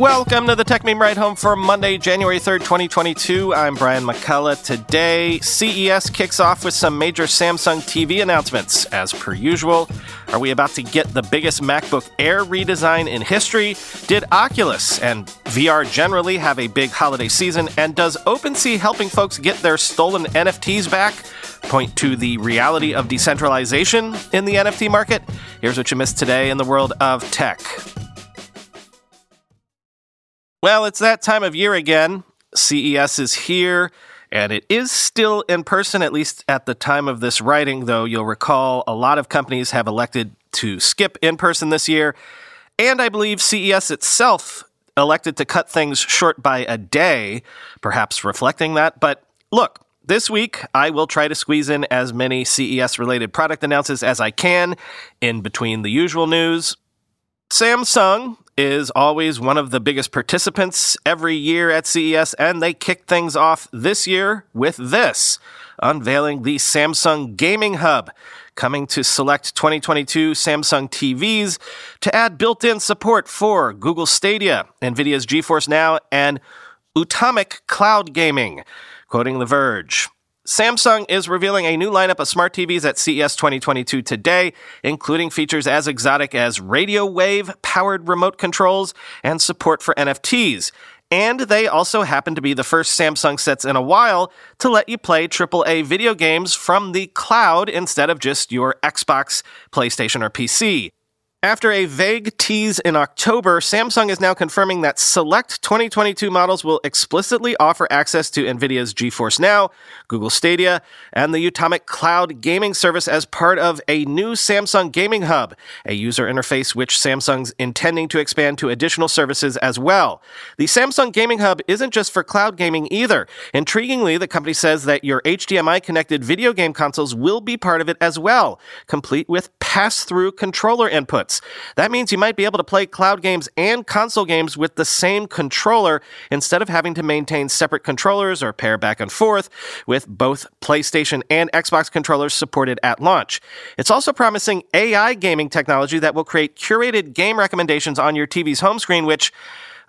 Welcome to the Tech Meme Ride Home for Monday, January 3rd, 2022. I'm Brian McCullough. Today, CES kicks off with some major Samsung TV announcements. As per usual, are we about to get the biggest MacBook Air redesign in history? Did Oculus and VR generally have a big holiday season? And does OpenSea helping folks get their stolen NFTs back point to the reality of decentralization in the NFT market? Here's what you missed today in the world of tech. Well, it's that time of year again. CES is here, and it is still in person, at least at the time of this writing, though you'll recall a lot of companies have elected to skip in person this year, and I believe CES itself elected to cut things short by a day, perhaps reflecting that. But look, this week, I will try to squeeze in as many CES-related product announcements as I can in between the usual news. Samsung is always one of the biggest participants every year at CES, and they kicked things off this year with this, unveiling the Samsung Gaming Hub, coming to select 2022 Samsung TVs to add built-in support for Google Stadia, NVIDIA's GeForce Now, and Utomic Cloud Gaming. Quoting The Verge, Samsung is revealing a new lineup of smart TVs at CES 2022 today, including features as exotic as radio wave-powered remote controls and support for NFTs. And they also happen to be the first Samsung sets in a while to let you play AAA video games from the cloud instead of just your Xbox, PlayStation, or PC. After a vague tease in October, Samsung is now confirming that select 2022 models will explicitly offer access to NVIDIA's GeForce Now, Google Stadia, and the Utomic Cloud Gaming service as part of a new Samsung Gaming Hub, a user interface which Samsung's intending to expand to additional services as well. The Samsung Gaming Hub isn't just for cloud gaming either. Intriguingly, the company says that your HDMI-connected video game consoles will be part of it as well, complete with pass-through controller inputs. That means you might be able to play cloud games and console games with the same controller instead of having to maintain separate controllers or pair back and forth, with both PlayStation and Xbox controllers supported at launch. It's also promising AI gaming technology that will create curated game recommendations on your TV's home screen, which,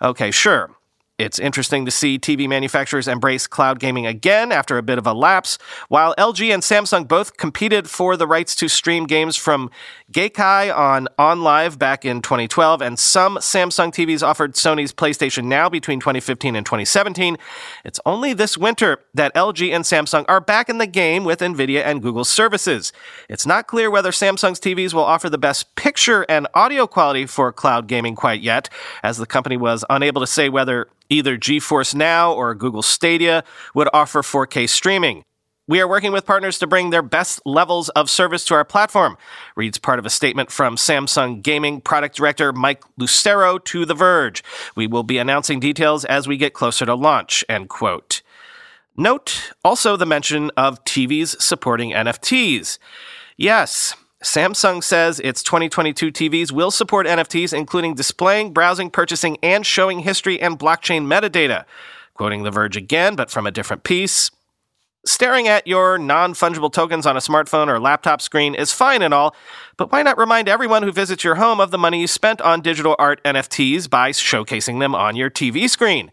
okay, sure. It's interesting to see TV manufacturers embrace cloud gaming again after a bit of a lapse. While LG and Samsung both competed for the rights to stream games from Gaikai on OnLive back in 2012, and some Samsung TVs offered Sony's PlayStation Now between 2015 and 2017, it's only this winter that LG and Samsung are back in the game with NVIDIA and Google's services. It's not clear whether Samsung's TVs will offer the best picture and audio quality for cloud gaming quite yet, as the company was unable to say whether either GeForce Now or Google Stadia would offer 4K streaming. We are working with partners to bring their best levels of service to our platform, reads part of a statement from Samsung Gaming Product Director Mike Lucero to The Verge. We will be announcing details as we get closer to launch, end quote. Note also the mention of TVs supporting NFTs. Yes, Samsung says its 2022 TVs will support NFTs, including displaying, browsing, purchasing, and showing history and blockchain metadata. Quoting The Verge again, but from a different piece. Staring at your non-fungible tokens on a smartphone or laptop screen is fine and all, but why not remind everyone who visits your home of the money you spent on digital art NFTs by showcasing them on your TV screen?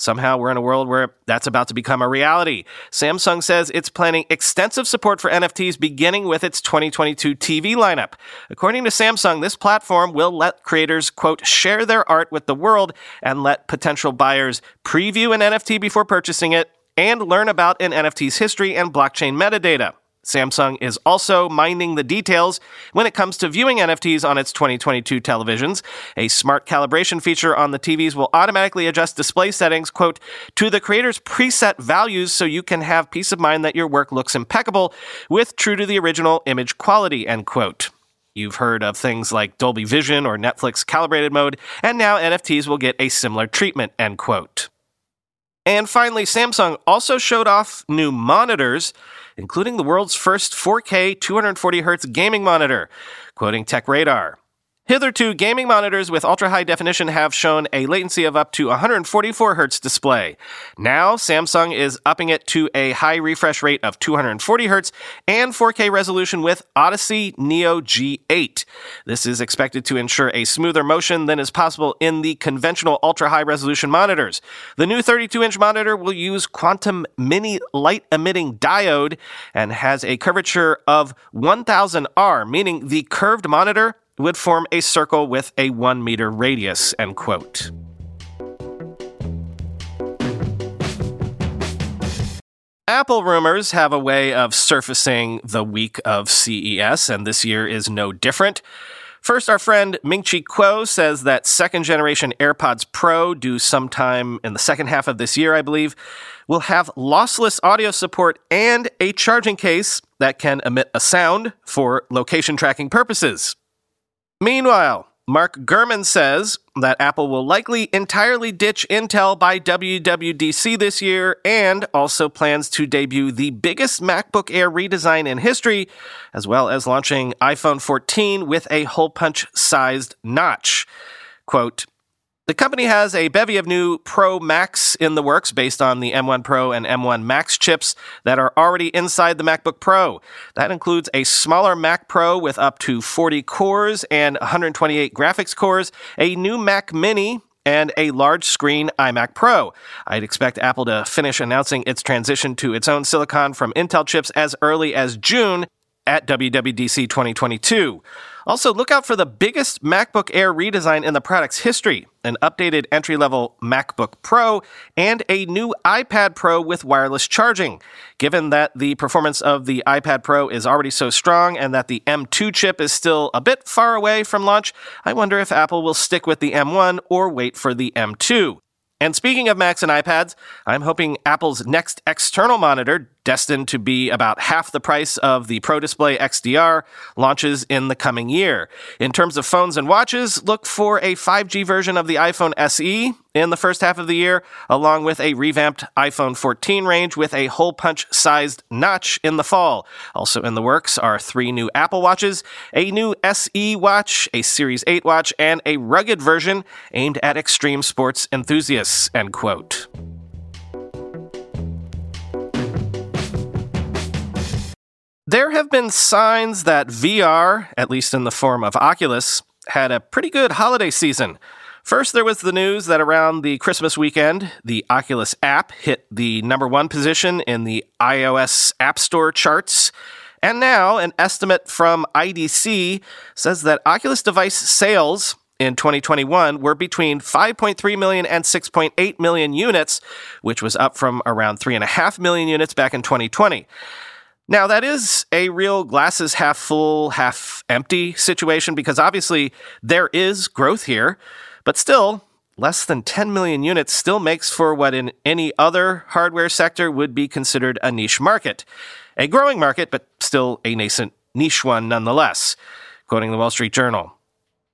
Somehow we're in a world where that's about to become a reality. Samsung says it's planning extensive support for NFTs beginning with its 2022 TV lineup. According to Samsung, this platform will let creators, quote, share their art with the world and let potential buyers preview an NFT before purchasing it and learn about an NFT's history and blockchain metadata. Samsung is also minding the details when it comes to viewing NFTs on its 2022 televisions. A smart calibration feature on the TVs will automatically adjust display settings, quote, to the creator's preset values so you can have peace of mind that your work looks impeccable with true to the original image quality, end quote. You've heard of things like Dolby Vision or Netflix calibrated mode, and now NFTs will get a similar treatment, end quote. And finally, Samsung also showed off new monitors, including the world's first 4K 240Hz gaming monitor, quoting TechRadar. Hitherto, gaming monitors with ultra-high definition have shown a latency of up to 144 Hz display. Now, Samsung is upping it to a high refresh rate of 240 Hz and 4K resolution with Odyssey Neo G8. This is expected to ensure a smoother motion than is possible in the conventional ultra-high resolution monitors. The new 32-inch monitor will use quantum mini light-emitting diode and has a curvature of 1000R, meaning the curved monitor would form a circle with a 1-meter radius, end quote. Apple rumors have a way of surfacing the week of CES, and this year is no different. First, our friend Ming-Chi Kuo says that second-generation AirPods Pro, due sometime in the second half of this year, I believe, will have lossless audio support and a charging case that can emit a sound for location tracking purposes. Meanwhile, Mark Gurman says that Apple will likely entirely ditch Intel by WWDC this year and also plans to debut the biggest MacBook Air redesign in history, as well as launching iPhone 14 with a hole-punch-sized notch. Quote, "The company has a bevy of new Pro Max in the works based on the M1 Pro and M1 Max chips that are already inside the MacBook Pro. That includes a smaller Mac Pro with up to 40 cores and 128 graphics cores, a new Mac Mini, and a large-screen iMac Pro. I'd expect Apple to finish announcing its transition to its own silicon from Intel chips as early as June at WWDC 2022. Also, look out for the biggest MacBook Air redesign in the product's history, an updated entry-level MacBook Pro, and a new iPad Pro with wireless charging. Given that the performance of the iPad Pro is already so strong and that the M2 chip is still a bit far away from launch, I wonder if Apple will stick with the M1 or wait for the M2. And speaking of Macs and iPads, I'm hoping Apple's next external monitor, destined to be about half the price of the Pro Display XDR, launches in the coming year. In terms of phones and watches, look for a 5G version of the iPhone SE in the first half of the year, along with a revamped iPhone 14 range with a hole-punch-sized notch in the fall. Also in the works are 3 new Apple Watches, a new SE watch, a Series 8 watch, and a rugged version aimed at extreme sports enthusiasts, end quote. There have been signs that VR, at least in the form of Oculus, had a pretty good holiday season. First, there was the news that around the Christmas weekend, the Oculus app hit the #1 position in the iOS App Store charts. And now, an estimate from IDC says that Oculus device sales in 2021 were between 5.3 million and 6.8 million units, which was up from around 3.5 million units back in 2020. Now, that is a real glasses half full, half empty situation, because obviously there is growth here. But still, less than 10 million units still makes for what in any other hardware sector would be considered a niche market. A growing market, but still a nascent niche one nonetheless, quoting the Wall Street Journal.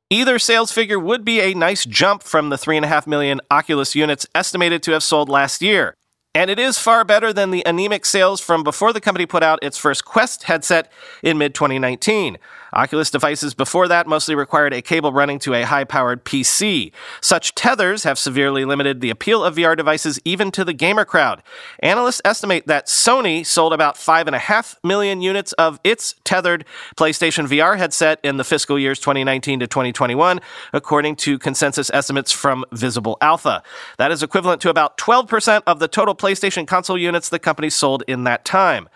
Either sales figure would be a nice jump from the 3.5 million Oculus units estimated to have sold last year. And it is far better than the anemic sales from before the company put out its first Quest headset in mid-2019. Oculus devices before that mostly required a cable running to a high-powered PC. Such tethers have severely limited the appeal of VR devices even to the gamer crowd. Analysts estimate that Sony sold about 5.5 million units of its tethered PlayStation VR headset in the fiscal years 2019 to 2021, according to consensus estimates from Visible Alpha. That is equivalent to about 12% of the total PlayStation console units the company sold in that time.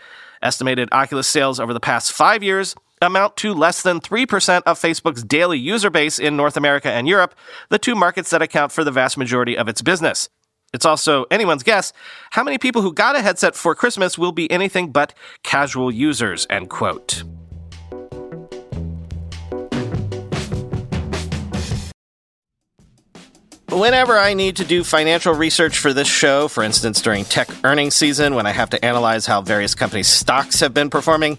Estimated Oculus sales over the past 5 years amount to less than 3% of Facebook's daily user base in North America and Europe, the two markets that account for the vast majority of its business. It's also anyone's guess how many people who got a headset for Christmas will be anything but casual users, end quote. Whenever I need to do financial research for this show, for instance during tech earnings season when I have to analyze how various companies' stocks have been performing,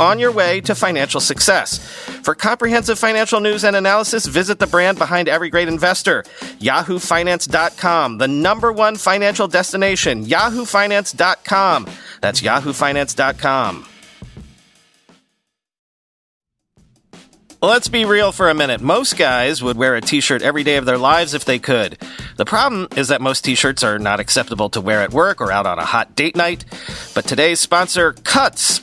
on your way to financial success. For comprehensive financial news and analysis, visit the brand behind every great investor, yahoofinance.com, the number one financial destination, yahoofinance.com. That's yahoofinance.com. Let's be real for a minute. Most guys would wear a t-shirt every day of their lives if they could. The problem is that most t-shirts are not acceptable to wear at work or out on a hot date night. But today's sponsor, Cuts,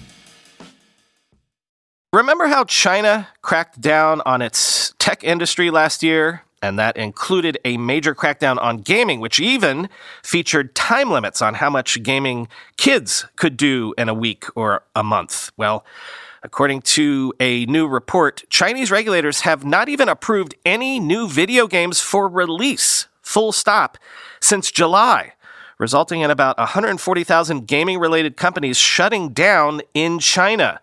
Remember how China cracked down on its tech industry last year? And that included a major crackdown on gaming, which even featured time limits on how much gaming kids could do in a week or a month. Well, according to a new report, Chinese regulators have not even approved any new video games for release, full stop, since July, resulting in about 140,000 gaming-related companies shutting down in China,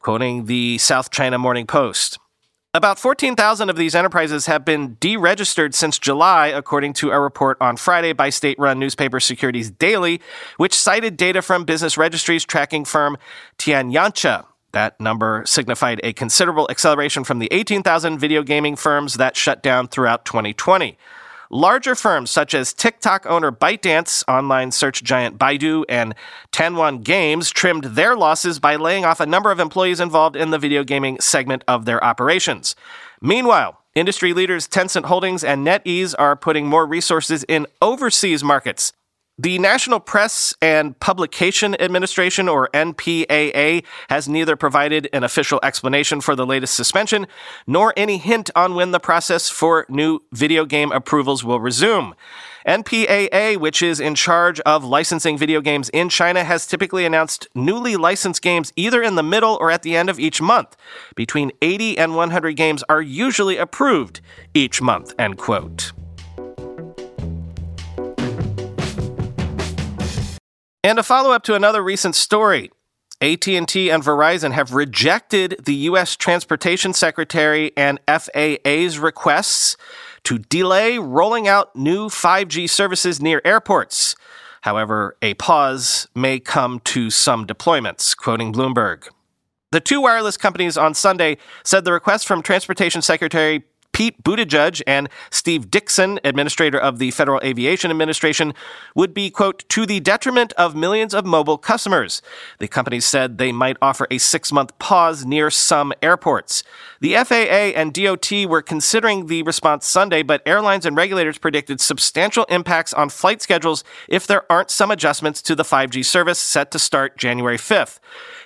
quoting the South China Morning Post. About 14,000 of these enterprises have been deregistered since July, according to a report on Friday by state-run newspaper Securities Daily, which cited data from business registries tracking firm Tianyancha. That number signified a considerable acceleration from the 18,000 video gaming firms that shut down throughout 2020. Larger firms such as TikTok owner ByteDance, online search giant Baidu, and Tanwan Games trimmed their losses by laying off a number of employees involved in the video gaming segment of their operations. Meanwhile, industry leaders Tencent Holdings and NetEase are putting more resources in overseas markets. The National Press and Publication Administration, or NPAA, has neither provided an official explanation for the latest suspension, nor any hint on when the process for new video game approvals will resume. NPAA, which is in charge of licensing video games in China, has typically announced newly licensed games either in the middle or at the end of each month. Between 80 and 100 games are usually approved each month, end quote. And a follow-up to another recent story, AT&T and Verizon have rejected the U.S. Transportation Secretary and FAA's requests to delay rolling out new 5G services near airports. However, a pause may come to some deployments, quoting Bloomberg. The two wireless companies on Sunday said the request from Transportation Secretary Pete Buttigieg and Steve Dickson, administrator of the Federal Aviation Administration, would be, quote, to the detriment of millions of mobile customers. The company said they might offer a 6-month pause near some airports. The FAA and DOT were considering the response Sunday, but airlines and regulators predicted substantial impacts on flight schedules if there aren't some adjustments to the 5G service set to start January 5th.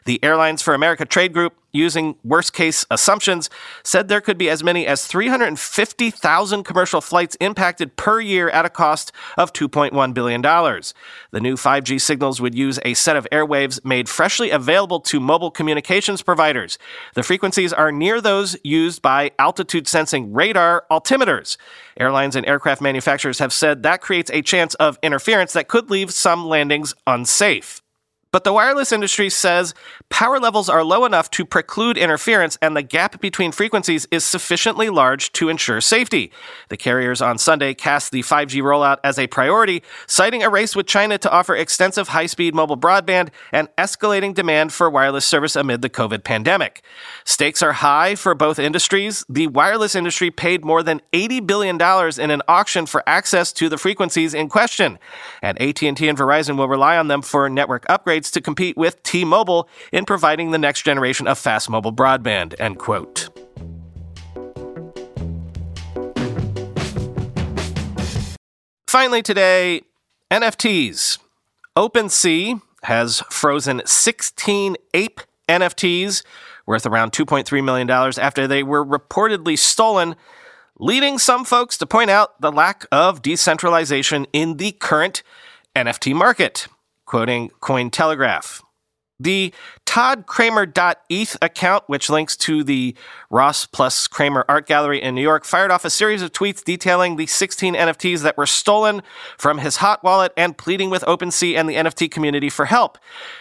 The Airlines for America Trade Group, using worst-case assumptions, said there could be as many as 350,000 commercial flights impacted per year at a cost of $2.1 billion. The new 5G signals would use a set of airwaves made freshly available to mobile communications providers. The frequencies are near those used by altitude-sensing radar altimeters. Airlines and aircraft manufacturers have said that creates a chance of interference that could leave some landings unsafe. But the wireless industry says power levels are low enough to preclude interference, and the gap between frequencies is sufficiently large to ensure safety. The carriers on Sunday cast the 5G rollout as a priority, citing a race with China to offer extensive high-speed mobile broadband and escalating demand for wireless service amid the COVID pandemic. Stakes are high for both industries. The wireless industry paid more than $80 billion in an auction for access to the frequencies in question, and AT&T and Verizon will rely on them for network upgrades to compete with T-Mobile in providing the next generation of fast mobile broadband, end quote. Finally today, NFTs. OpenSea has frozen 16 ape NFTs worth around $2.3 million after they were reportedly stolen, leading some folks to point out the lack of decentralization in the current NFT market. Quoting Cointelegraph, the toddkramer.eth account, which links to the Ross plus Kramer Art Gallery in New York, fired off a series of tweets detailing the 16 NFTs that were stolen from his hot wallet and pleading with OpenSea and the NFT community for help.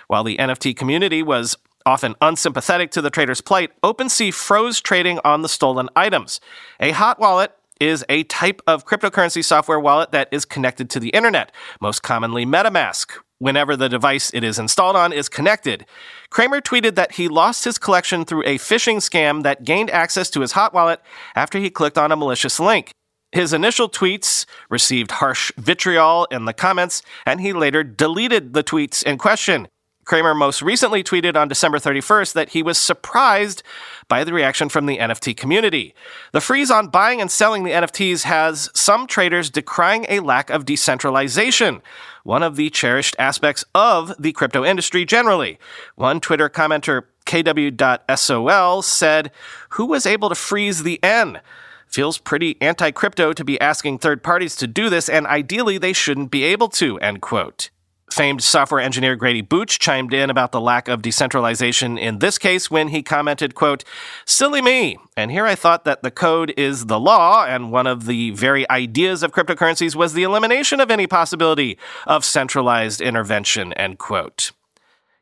While the NFT community was often unsympathetic to the trader's plight, OpenSea froze trading on the stolen items. A hot wallet is a type of cryptocurrency software wallet that is connected to the internet, most commonly MetaMask, whenever the device it is installed on is connected. Kramer tweeted that he lost his collection through a phishing scam that gained access to his hot wallet after he clicked on a malicious link. His initial tweets received harsh vitriol in the comments, and he later deleted the tweets in question. Kramer most recently tweeted on December 31st that he was surprised by the reaction from the NFT community. The freeze on buying and selling the NFTs has some traders decrying a lack of decentralization, one of the cherished aspects of the crypto industry generally. One Twitter commenter, KW.SOL, said, "Who was able to freeze the N? Feels pretty anti-crypto to be asking third parties to do this, and ideally they shouldn't be able to," end quote. Famed software engineer Grady Booch chimed in about the lack of decentralization in this case when he commented, quote, "Silly me, and here I thought that the code is the law, and one of the very ideas of cryptocurrencies was the elimination of any possibility of centralized intervention," end quote.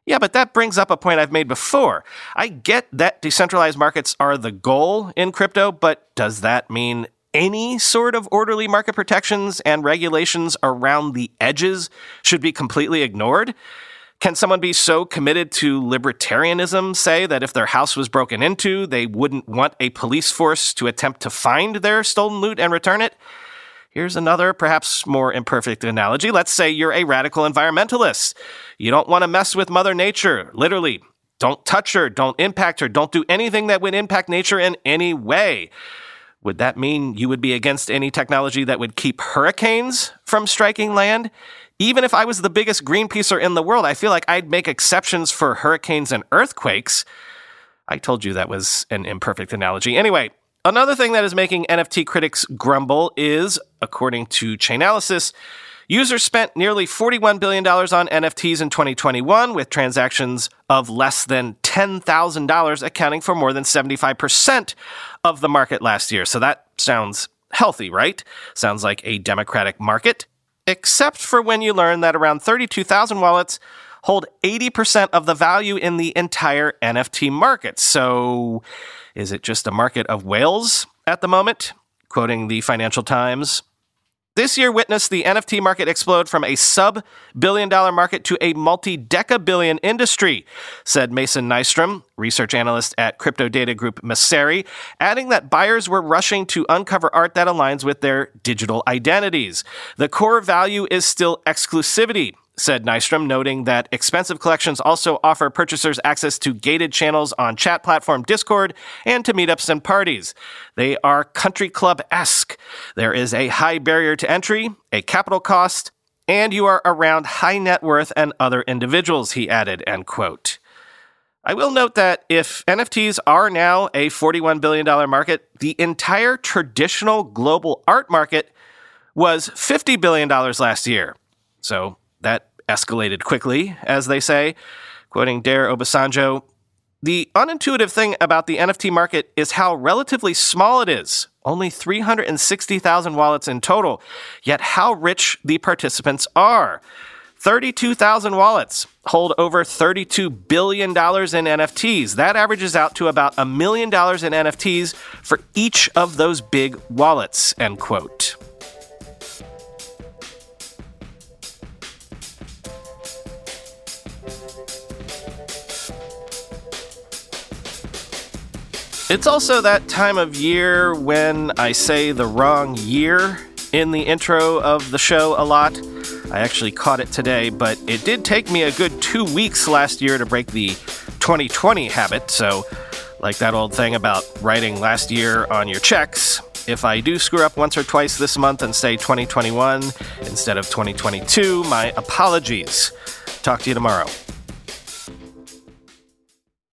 Yeah, but that brings up a point I've made before. I get that decentralized markets are the goal in crypto, but does that mean any sort of orderly market protections and regulations around the edges should be completely ignored? Can someone be so committed to libertarianism, say, that if their house was broken into, they wouldn't want a police force to attempt to find their stolen loot and return it? Here's another, perhaps more imperfect analogy. Let's say you're a radical environmentalist. You don't want to mess with Mother Nature, literally. Don't touch her, don't impact her, don't do anything that would impact nature in any way. Would that mean you would be against any technology that would keep hurricanes from striking land? Even if I was the biggest Greenpeacer in the world, I feel like I'd make exceptions for hurricanes and earthquakes. I told you that was an imperfect analogy. Anyway, another thing that is making NFT critics grumble is, according to Chainalysis, users spent nearly $41 billion on NFTs in 2021, with transactions of less than $10,000 accounting for more than 75% of the market last year. So that sounds healthy, right? Sounds like a democratic market, except for when you learn that around 32,000 wallets hold 80% of the value in the entire NFT market. So is it just a market of whales at the moment? Quoting the Financial Times, "This year witnessed the NFT market explode from a sub-billion-dollar market to a multi-deca-billion industry," said Mason Nystrom, research analyst at crypto data group Messari, adding that buyers were rushing to uncover art that aligns with their digital identities. "The core value is still exclusivity," said Nystrom, noting that expensive collections also offer purchasers access to gated channels on chat platform Discord and to meetups and parties. "They are country club-esque. There is a high barrier to entry, a capital cost, and you are around high net worth and other individuals," he added, end quote. I will note that if NFTs are now a $41 billion market, the entire traditional global art market was $50 billion last year. So that escalated quickly, as they say. Quoting Dare Obasanjo, "The unintuitive thing about the NFT market is how relatively small it is, only 360,000 wallets in total, yet how rich the participants are. 32,000 wallets hold over $32 billion in NFTs. That averages out to about $1 million in NFTs for each of those big wallets," end quote. It's also that time of year when I say the wrong year in the intro of the show a lot. I actually caught it today, but it did take me a good 2 weeks last year to break the 2020 habit. So, like that old thing about writing last year on your checks, if I do screw up once or twice this month and say 2021 instead of 2022, my apologies. Talk to you tomorrow.